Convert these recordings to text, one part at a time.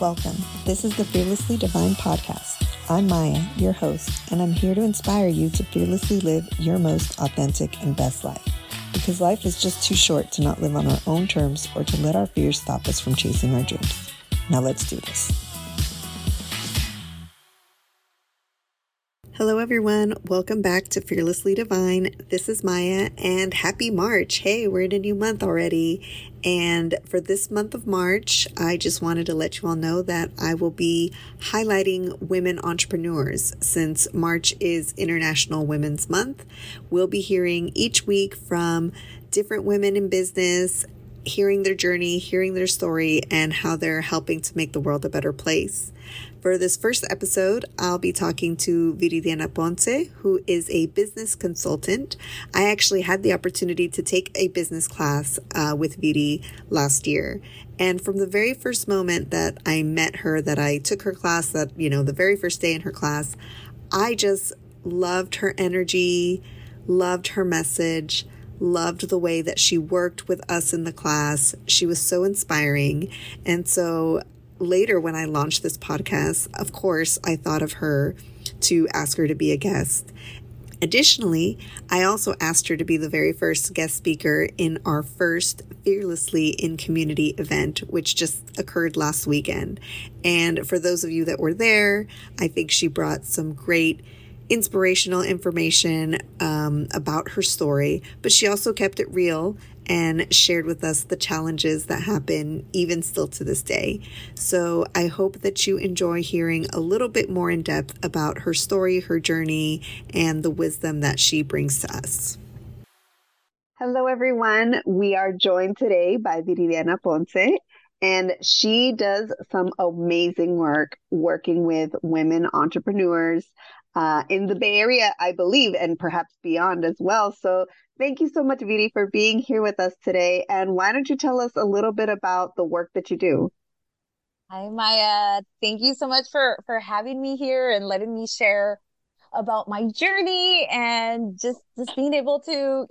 Welcome. This is the Fearlessly Divine podcast. I'm Maya, your host, and I'm here to inspire you to fearlessly live your most authentic and best life. Because life is just too short to not live on our own terms or to let our fears stop us from chasing our dreams. Now let's do this. Hello, everyone. Welcome back to Fearlessly Divine. This is Maya and happy March. Hey, we're in a new month already. And for this month of March, I just wanted to let you all know that I will be highlighting women entrepreneurs. Since March is International Women's Month, we'll be hearing each week from different women in business, hearing their journey, hearing their story, and how they're helping to make the world a better place. For this first episode, I'll be talking to Viridiana Ponce, who is a business consultant. I actually had the opportunity to take a business class with Viri last year. And from the very first moment that I met her, that I took her class, that, you know, the very first day in her class, I just loved her energy, loved her message, loved the way that she worked with us in the class. She was so inspiring. And so later when I launched this podcast, of course, I thought of her to ask her to be a guest. Additionally, I also asked her to be the very first guest speaker in our first Fearlessly In Community event, which just occurred last weekend. And for those of you that were there, I think she brought some great inspirational information about her story, but she also kept it real and shared with us the challenges that happen even still to this day. So I hope that you enjoy hearing a little bit more in depth about her story, her journey, and the wisdom that she brings to us. Hello, everyone. We are joined today by Viridiana Ponce, and she does some amazing work working with women entrepreneurs in the Bay Area, I believe, and perhaps beyond as well. So thank you so much, Viri, for being here with us today. And why don't you tell us a little bit about the work that you do? Hi, Maya. Thank you so much for having me here and letting me share about my journey and just being able to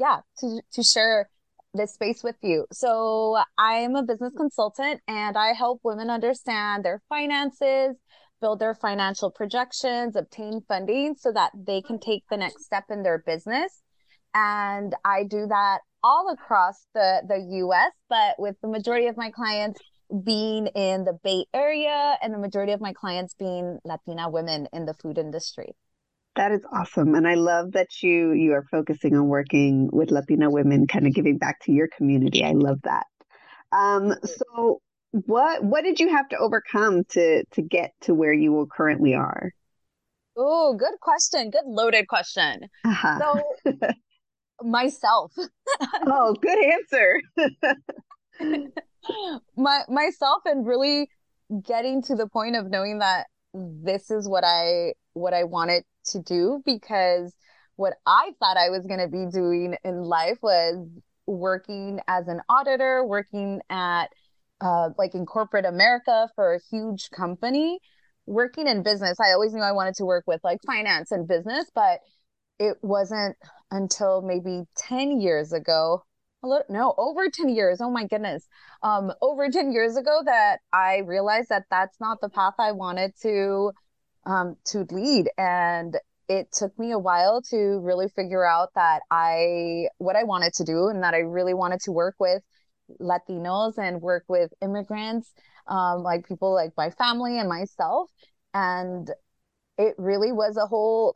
share this space with you. So I'm a business consultant and I help women understand their finances, build their financial projections, obtain funding so that they can take the next step in their business. And I do that all across the U.S., but with the majority of my clients being in the Bay Area and the majority of my clients being Latina women in the food industry. That is awesome. And I love that you are focusing on working with Latina women, kind of giving back to your community. I love that. So What did you have to overcome to get to where you currently are? Oh, good question. Good loaded question. Uh-huh. So myself. Oh, good answer. Myself and really getting to the point of knowing that this is what I wanted to do, because what I thought I was going to be doing in life was working as an auditor, working at like in corporate America for a huge company, working in business. I always knew I wanted to work with like finance and business, but it wasn't until maybe 10 years ago, over 10 years. Oh my goodness. Over 10 years ago that I realized that that's not the path I wanted to lead. And it took me a while to really figure out that what I wanted to do and that I really wanted to work with Latinos and work with immigrants, like people like my family and myself. And it really was a whole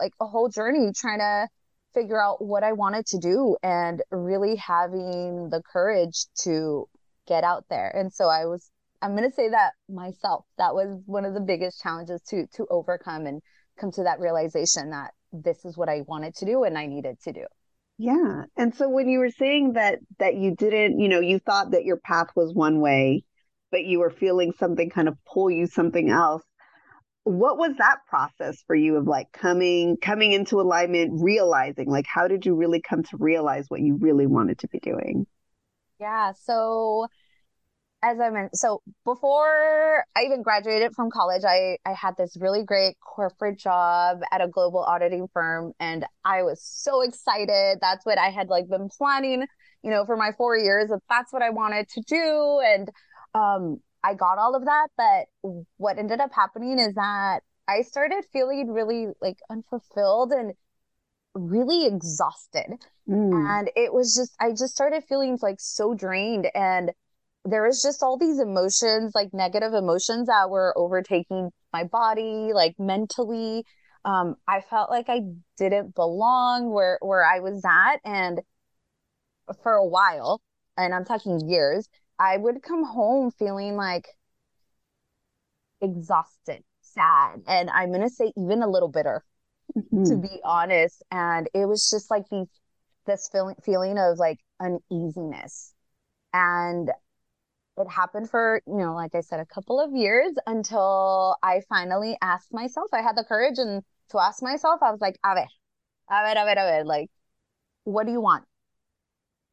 journey trying to figure out what I wanted to do and really having the courage to get out there. And so I'm going to say that myself, that was one of the biggest challenges to overcome and come to that realization that this is what I wanted to do and I needed to do. Yeah. And so when you were saying that you didn't, you thought that your path was one way, but you were feeling something kind of pull you something else. What was that process for you of like coming into alignment, realizing, like, how did you really come to realize what you really wanted to be doing? Yeah. So so before I even graduated from college, I had this really great corporate job at a global auditing firm, and I was so excited. That's what I had like been planning, for my 4 years, that that's what I wanted to do. And I got all of that, but what ended up happening is that I started feeling really like unfulfilled and really exhausted. And it was just, I just started feeling like so drained, and there was just all these emotions, like negative emotions that were overtaking my body, like mentally. I felt like I didn't belong where I was at. And for a while, and I'm talking years, I would come home feeling like exhausted, sad, and I'm going to say even a little bitter, to be honest. And it was just like this feeling of like uneasiness. And it happened for, you know, like I said, a couple of years until I finally asked myself, I had the courage and to ask myself, I was like, a ver, like, what do you want?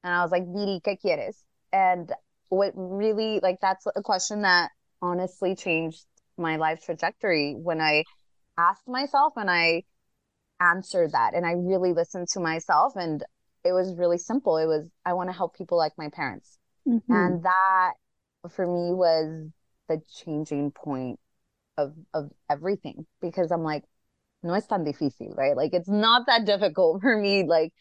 And I was like, Viri, ¿qué quieres? And what really, like, that's a question that honestly changed my life trajectory when I asked myself and I answered that. And I really listened to myself, and it was really simple. It was, I want to help people like my parents. And that for me was the changing point of everything, because I'm like, no es tan difícil, right? Like, it's not that difficult for me. Like,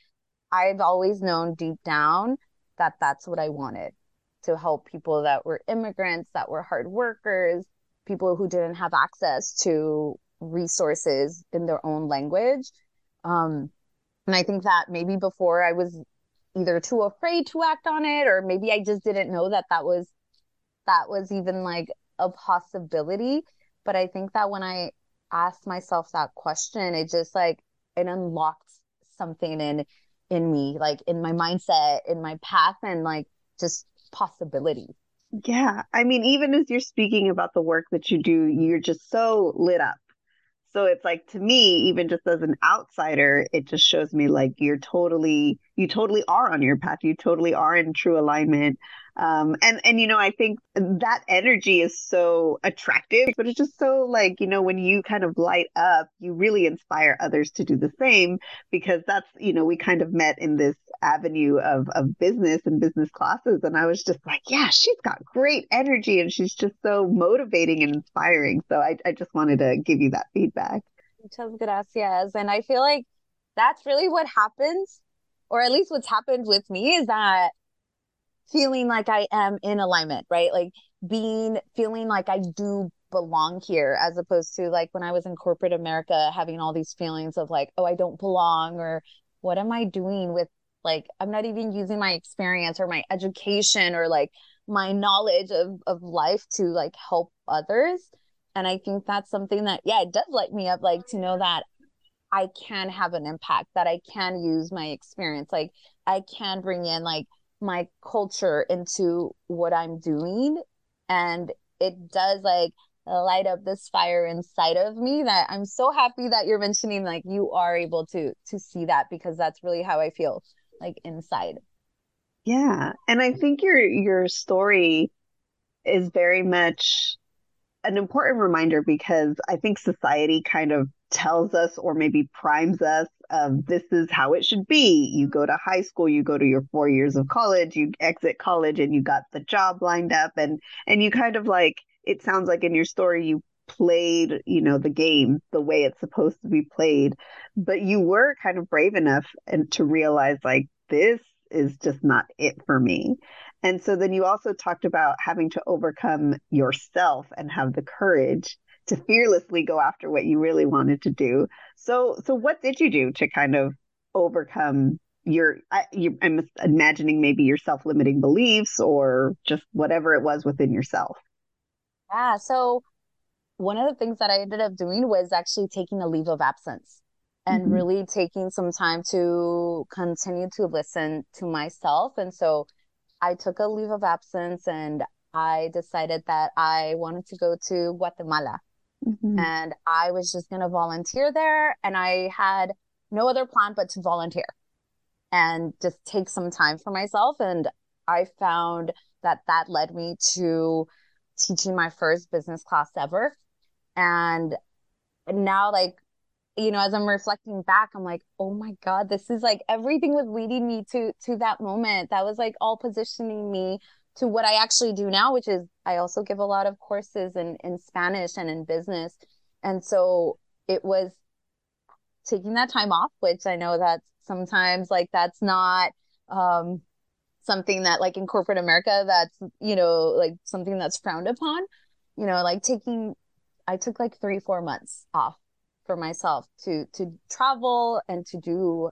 I've always known deep down that that's what I wanted, to help people that were immigrants, that were hard workers, people who didn't have access to resources in their own language. And I think that maybe before I was either too afraid to act on it, or maybe I just didn't know that was even like a possibility. But I think that when I asked myself that question, it just like, it unlocked something in me, like in my mindset, in my path, and like just possibility. Yeah. I mean, even as you're speaking about the work that you do, you're just so lit up. So it's like, to me, even just as an outsider, it just shows me like you totally are on your path. You totally are in true alignment. And, you know, I think that energy is so attractive, but it's just so like, you know, when you kind of light up, you really inspire others to do the same, because that's, you know, we kind of met in this avenue of business and business classes. And I was just like, yeah, she's got great energy, and she's just so motivating and inspiring. So I just wanted to give you that feedback. Muchas gracias. And I feel like that's really what happens, or at least what's happened with me, is that feeling like I am in alignment, right? Like feeling like I do belong here, as opposed to like when I was in corporate America, having all these feelings of like, oh, I don't belong, or what am I doing with, like, I'm not even using my experience or my education or like my knowledge of life to like help others. And I think that's something that, yeah, it does light me up, like to know that I can have an impact, that I can use my experience. Like I can bring in like my culture into what I'm doing. And it does like light up this fire inside of me that I'm so happy that you're mentioning, like you are able to see that, because that's really how I feel like inside. Yeah. And I think your story is very much an important reminder, because I think society kind of tells us, or maybe primes us, this is how it should be. You go to high school, you go to your 4 years of college, you exit college, and you got the job lined up, and you kind of like, it sounds like in your story, you played, you know, the game the way it's supposed to be played, but you were kind of brave enough and to realize like, this is just not it for me. And so then you also talked about having to overcome yourself and have the courage to fearlessly go after what you really wanted to do. So what did you do to kind of overcome I'm imagining maybe your self-limiting beliefs, or just whatever it was within yourself? Yeah. So one of the things that I ended up doing was actually taking a leave of absence and really taking some time to continue to listen to myself. And so I took a leave of absence, and I decided that I wanted to go to Guatemala. And I was just going to volunteer there. And I had no other plan but to volunteer and just take some time for myself. And I found that led me to teaching my first business class ever. And now, like, you know, as I'm reflecting back, I'm like, oh my God, this is like, everything was leading me to that moment. That was like all positioning me to what I actually do now, which is I also give a lot of courses in Spanish and in business. And so it was taking that time off, which I know that sometimes like that's not something that like in corporate America, that's, you know, like something that's frowned upon, you know, like I took like 3-4 months off for myself to travel and to do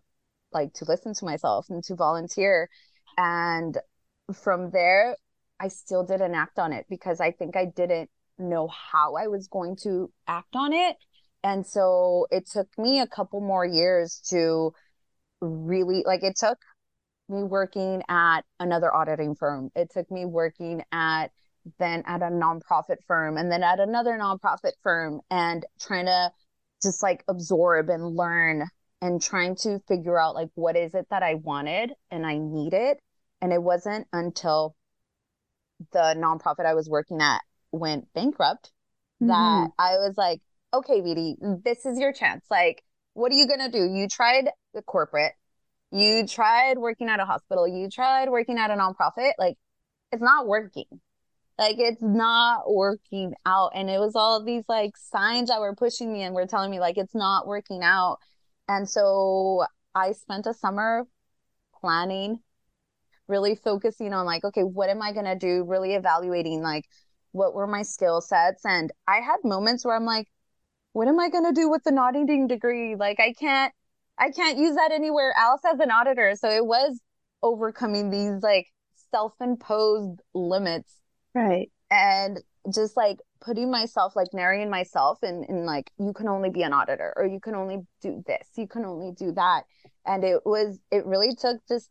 like, to listen to myself and to volunteer. And from there, I still didn't act on it because I think I didn't know how I was going to act on it. And so it took me a couple more years to really, like, it took me working at another auditing firm. It took me working at a nonprofit firm and then at another nonprofit firm and trying to just like absorb and learn and trying to figure out like, what is it that I wanted and I needed. And it wasn't until the nonprofit I was working at went bankrupt that I was like, okay, Viri, this is your chance. Like, what are you going to do? You tried the corporate, you tried working at a hospital, you tried working at a nonprofit. Like, it's not working. Like, it's not working out. And it was all these like signs that were pushing me and were telling me like, it's not working out. And so I spent a summer planning, really focusing on like, okay, what am I going to do? Really evaluating like, what were my skill sets? And I had moments where I'm like, what am I going to do with an auditing degree? Like, I can't use that anywhere else as an auditor. So it was overcoming these like self-imposed limits. Right. And just like putting myself, like narrowing myself in like, you can only be an auditor or you can only do this, you can only do that. And it really took just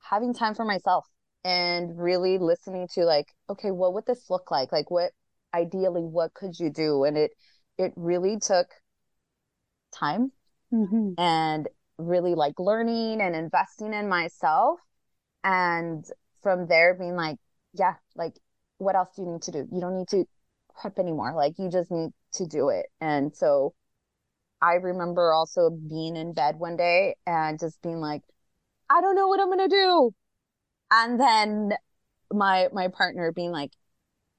having time for myself and really listening to like, okay, what would this look like? Like, what ideally, what could you do? And it really took time and really like learning and investing in myself. And from there being like, yeah, like, what else do you need to do? You don't need to prep anymore. Like, you just need to do it. And so I remember also being in bed one day and just being like, I don't know what I'm going to do. And then my partner being like,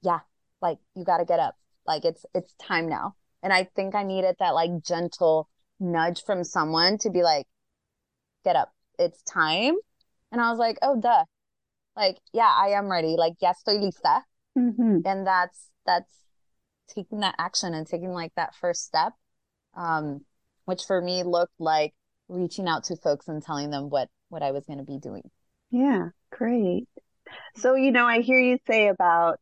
yeah, like, you got to get up. Like, it's time now. And I think I needed that like gentle nudge from someone to be like, get up, it's time. And I was like, oh, duh. Like, yeah, I am ready. Like, ya estoy lista. And that's taking that action and taking like that first step, which for me looked like reaching out to folks and telling them what I was going to be doing. Yeah, great. So, you know, I hear you say about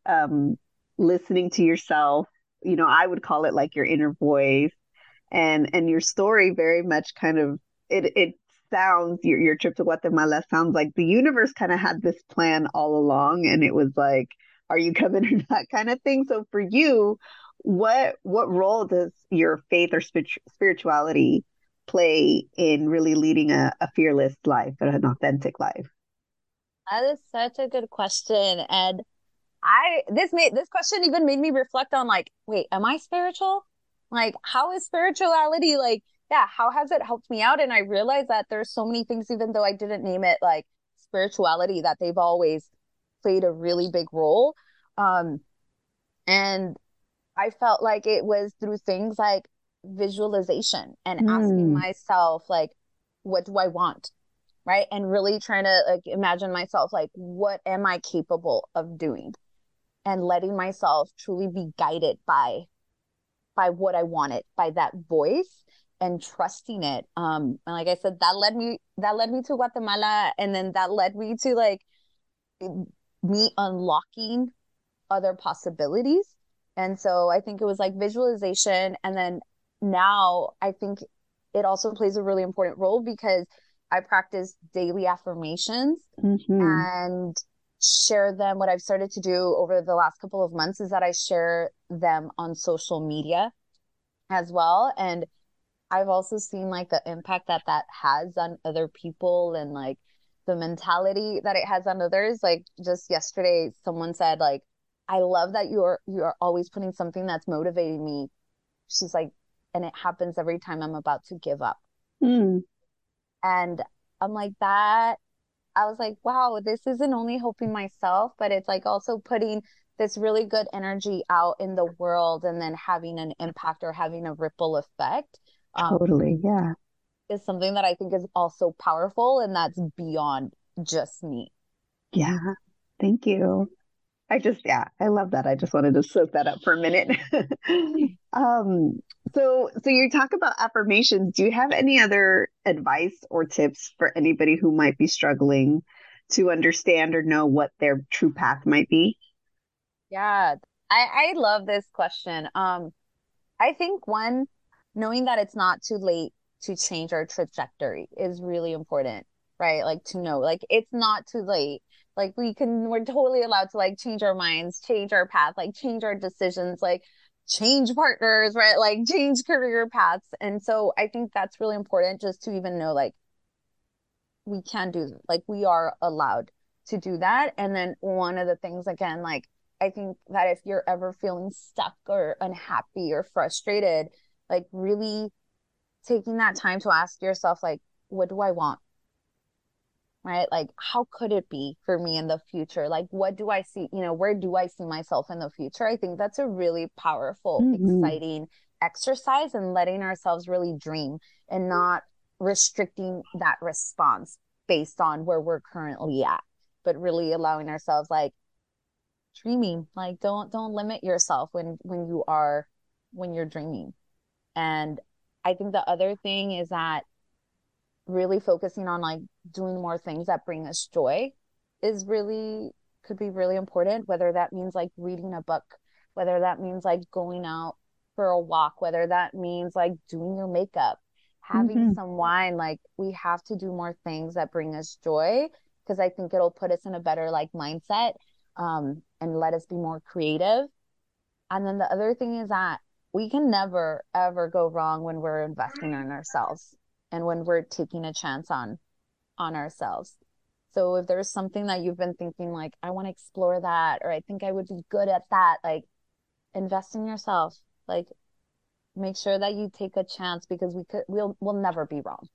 listening to yourself. You know, I would call it like your inner voice, and your story very much kind of it sounds, your trip to Guatemala sounds like the universe kind of had this plan all along, and it was like, are you coming or not kind of thing. So for you, what role does your faith or spirituality play in really leading a fearless life and an authentic life? That is such a good question. And this question even made me reflect on like, wait, am I spiritual? Like, how is spirituality like, yeah, how has it helped me out? And I realized that there's so many things, even though I didn't name it like spirituality, that they've always played a really big role. And I felt like it was through things like visualization and asking myself like, what do I want? Right. And really trying to like imagine myself like, what am I capable of doing? And letting myself truly be guided by what I wanted, by that voice, and trusting it. And like I said, that led me to Guatemala. And then that led me to like me unlocking other possibilities. And so I think it was like visualization. And then now I think it also plays a really important role because I practice daily affirmations and share them. What I've started to do over the last couple of months is that I share them on social media as well. And I've also seen like the impact that has on other people and like the mentality that it has on others. Like just yesterday, someone said like, I love that you are always putting something that's motivating me. She's like, and it happens every time I'm about to give up. And I'm like, that I was like, wow, this isn't only helping myself, but it's like also putting this really good energy out in the world and then having an impact or having a ripple effect. Totally. Yeah. Is something that I think is also powerful, and that's beyond just me. Yeah. Thank you. I love that. I just wanted to soak that up for a minute. So you talk about affirmations. Do you have any other advice or tips for anybody who might be struggling to understand or know what their true path might be? Yeah, I love this question. I think one, knowing that it's not too late to change our trajectory is really important, right? Like to know, like, it's not too late. Like we're totally allowed to like change our minds, change our path, like change our decisions, like change partners, right? Like change career paths. And so I think that's really important, just to even know, like, we can do, like, we are allowed to do that. And then one of the things, again, like, I think that if you're ever feeling stuck or unhappy or frustrated, like really taking that time to ask yourself, like, what do I want? Right? Like, how could it be for me in the future? Like, what do I see? You know, where do I see myself in the future? I think that's a really powerful, exciting exercise, and letting ourselves really dream and not restricting that response based on where we're currently at, but really allowing ourselves, like, dreaming. Like, don't limit yourself when you're dreaming. And I think the other thing is that really focusing on, like, doing more things that bring us joy is really, could be really important, whether that means like reading a book, whether that means like going out for a walk, whether that means like doing your makeup, having some wine. Like, we have to do more things that bring us joy, because I think it'll put us in a better, like, mindset, and let us be more creative. And then the other thing is that we can never, ever go wrong when we're investing in ourselves. And when we're taking a chance on ourselves. So if there's something that you've been thinking, like, I want to explore that, or I think I would be good at that, like, invest in yourself. Like, make sure that you take a chance, because we'll never be wrong.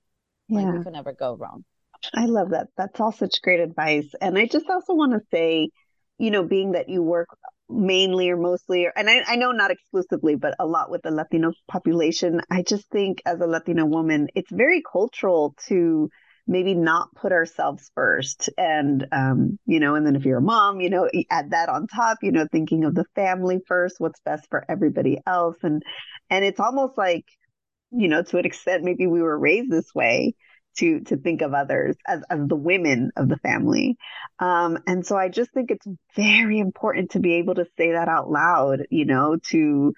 Yeah. Like, we can never go wrong. I love that. That's all such great advice. And I just also want to say, you know, being that you work mainly or mostly, and I know not exclusively, but a lot with the Latino population, I just think as a Latina woman, it's very cultural to maybe not put ourselves first. And, you know, and then if you're a mom, you know, add that on top, you know, thinking of the family first, what's best for everybody else. And it's almost like, you know, to an extent, maybe we were raised this way to think of others as the women of the family. And so I just think it's very important to be able to say that out loud, you know, to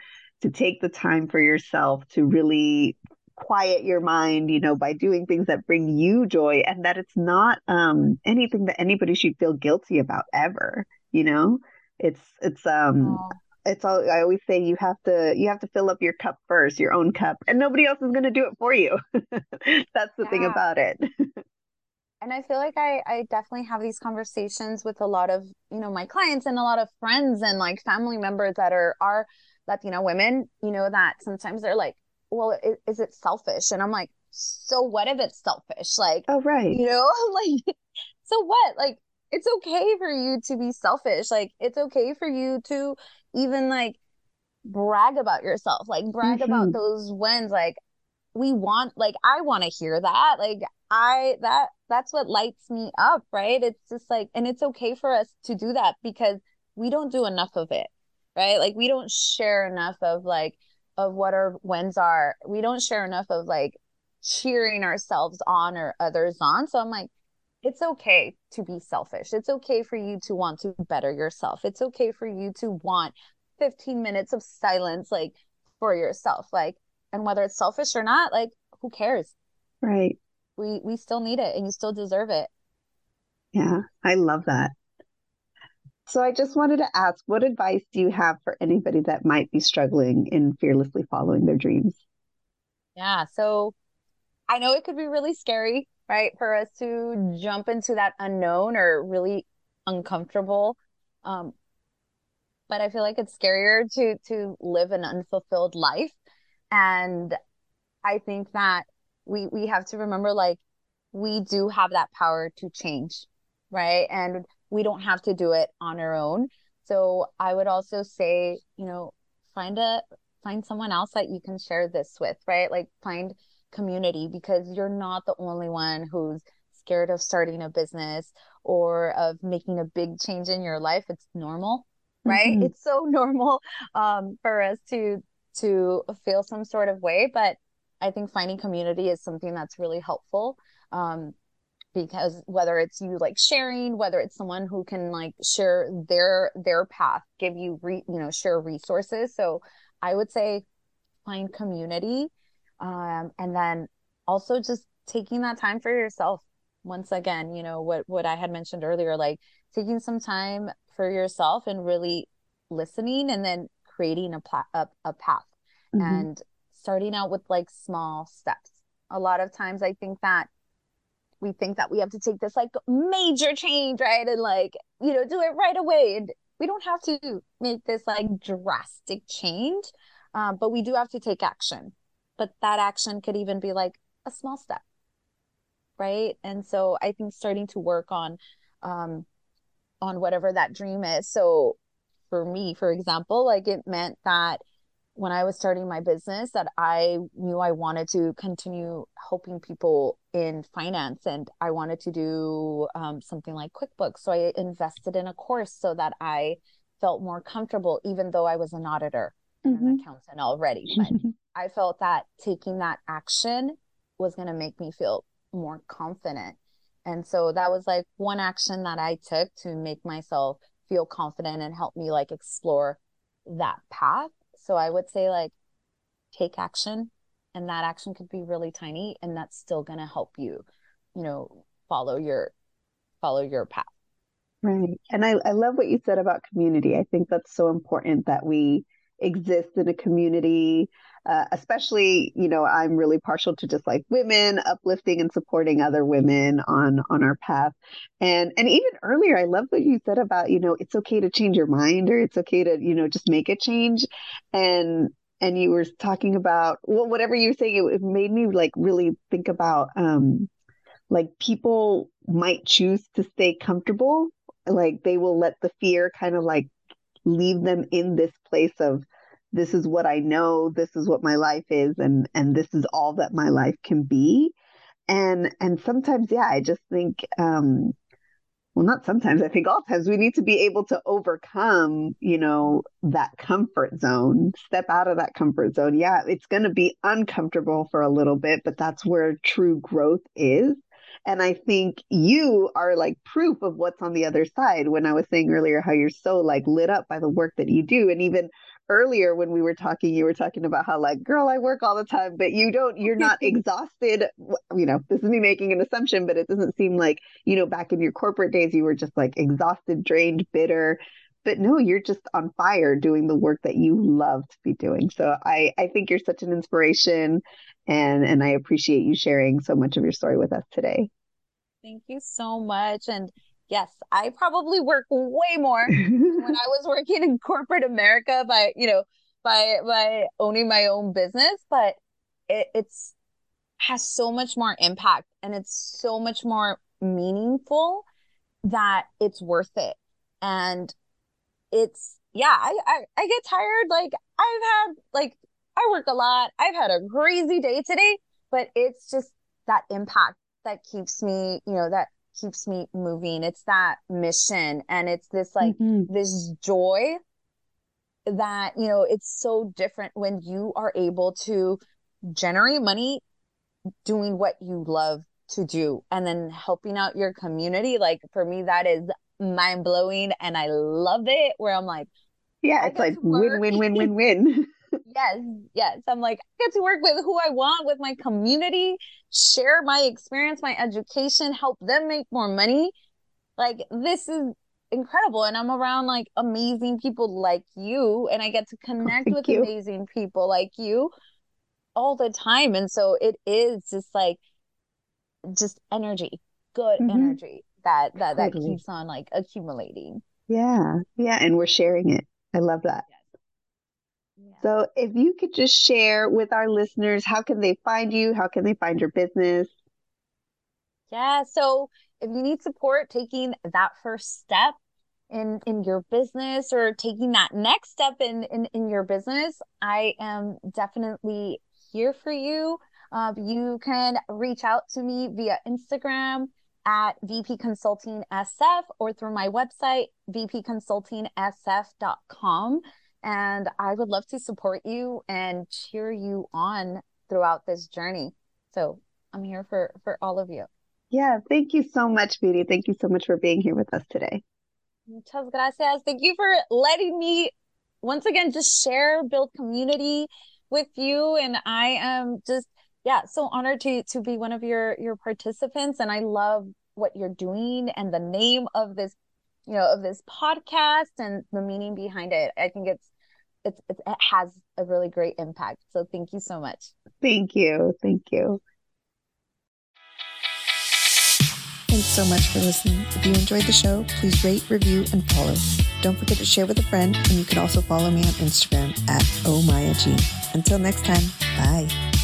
take the time for yourself to really quiet your mind, you know, by doing things that bring you joy, and that it's not anything that anybody should feel guilty about ever. You know, it's all, I always say, you have to fill up your cup first, your own cup, and nobody else is going to do it for you. That's the thing about it. And I feel like I definitely have these conversations with a lot of, you know, my clients and a lot of friends and like family members that are Latino women, you know, that sometimes they're like, well, is it selfish? And I'm like, so what if it's selfish? Like, oh, right. You know, like, so what? Like, it's okay for you to be selfish. Like, it's okay for you to even like brag about yourself, like brag about those wins. Like, we want, like, I want to hear that. Like, that's what lights me up, right? It's just like, and it's okay for us to do that, because we don't do enough of it, right? Like, we don't share enough of like, of what our wins are. We don't share enough of like cheering ourselves on or others on. So I'm like, it's okay to be selfish. It's okay for you to want to better yourself. It's okay for you to want 15 minutes of silence, like, for yourself. Like, and whether it's selfish or not, like, who cares? Right. We still need it, and you still deserve it. Yeah, I love that. So I just wanted to ask, what advice do you have for anybody that might be struggling in fearlessly following their dreams? Yeah, so I know it could be really scary, right, for us to jump into that unknown or really uncomfortable. But I feel like it's scarier to live an unfulfilled life. And I think that we have to remember, like, we do have that power to change, right? And we don't have to do it on our own. So I would also say, you know, find someone else that you can share this with, right? Like find community, because you're not the only one who's scared of starting a business or of making a big change in your life. It's normal, right? Mm-hmm. It's so normal for us to feel some sort of way. But I think finding community is something that's really helpful, because whether it's you like sharing, whether it's someone who can like share their path, give you, share resources. So I would say find community. And then also just taking that time for yourself. Once again, you know, what I had mentioned earlier, like taking some time for yourself and really listening, and then creating a path, mm-hmm. and starting out with like small steps. A lot of times I think that we think that we have to take this like major change, right? And like, you know, do it right away. And we don't have to make this like drastic change, but we do have to take action. But that action could even be like a small step, right? And so I think starting to work on whatever that dream is. So for me, for example, like it meant that when I was starting my business, that I knew I wanted to continue helping people in finance, and I wanted to do something like QuickBooks. So I invested in a course so that I felt more comfortable, even though I was an auditor, mm-hmm. and an accountant already. But I felt that taking that action was going to make me feel more confident. And so that was like one action that I took to make myself feel confident and help me like explore that path. So I would say like take action, and that action could be really tiny, and that's still going to help you, you know, follow your path. Right. And I love what you said about community. I think that's so important that we exist in a community, especially, you know, I'm really partial to just like women uplifting and supporting other women on our path. And even earlier, I love what you said about, you know, it's okay to change your mind, or it's okay to, you know, just make a change. And you were talking about, well, whatever you're saying, it made me like really think about like people might choose to stay comfortable. Like they will let the fear kind of like leave them in this place of, this is what I know, this is what my life is, and this is all that my life can be. And sometimes, yeah, I just think, well, not sometimes, I think all times we need to be able to overcome, you know, that comfort zone, step out of that comfort zone. Yeah, it's going to be uncomfortable for a little bit, but that's where true growth is. And I think you are like proof of what's on the other side. When I was saying earlier how you're so like lit up by the work that you do. And even earlier when we were talking, you were talking about how like, girl, I work all the time, but you're not exhausted. You know, this is me making an assumption, but it doesn't seem like, you know, back in your corporate days, you were just like exhausted, drained, bitter. But no, you're just on fire doing the work that you love to be doing. So I think you're such an inspiration, and I appreciate you sharing so much of your story with us today. Thank you so much. And yes, I probably work way more when I was working in corporate America by owning my own business, but it's has so much more impact, and it's so much more meaningful that it's worth it. And it's, yeah, I get tired. Like I work a lot. I've had a crazy day today, but it's just that impact that keeps me, you know, that keeps me moving. It's that mission. And it's this like, mm-hmm. this joy that, you know, it's so different when you are able to generate money doing what you love to do, and then helping out your community. Like for me, that is mind blowing, and I love it, where I'm like, yeah, it's like win, win, win, win, win. Yes. I'm like, I get to work with who I want, with my community, share my experience, my education, help them make more money. Like this is incredible. And I'm around like amazing people like you, and I get to connect with amazing people like you all the time. And so it is just like, just energy, good mm-hmm. energy that keeps on like accumulating. Yeah. And we're sharing it. I love that. Yeah. So if you could just share with our listeners, how can they find you? How can they find your business? Yeah. So If you need support taking that first step in your business, or taking that next step in your business, I am definitely here for you. You can reach out to me via Instagram at VP Consulting SF, or through my website, vpconsultingsf.com. And I would love to support you and cheer you on throughout this journey. So I'm here for all of you. Yeah, thank you so much, Viri. Thank you so much for being here with us today. Muchas gracias. Thank you for letting me, once again, just share, build community with you. And I am just, so honored to be one of your participants. And I love what you're doing and the name of this, you know, of this podcast and the meaning behind it. I think it has a really great impact. So thank you so much. Thank you. Thank you. Thanks so much for listening. If you enjoyed the show, please rate, review, and follow. Don't forget to share with a friend, and you can also follow me on Instagram at OhMayaG. Until next time, bye.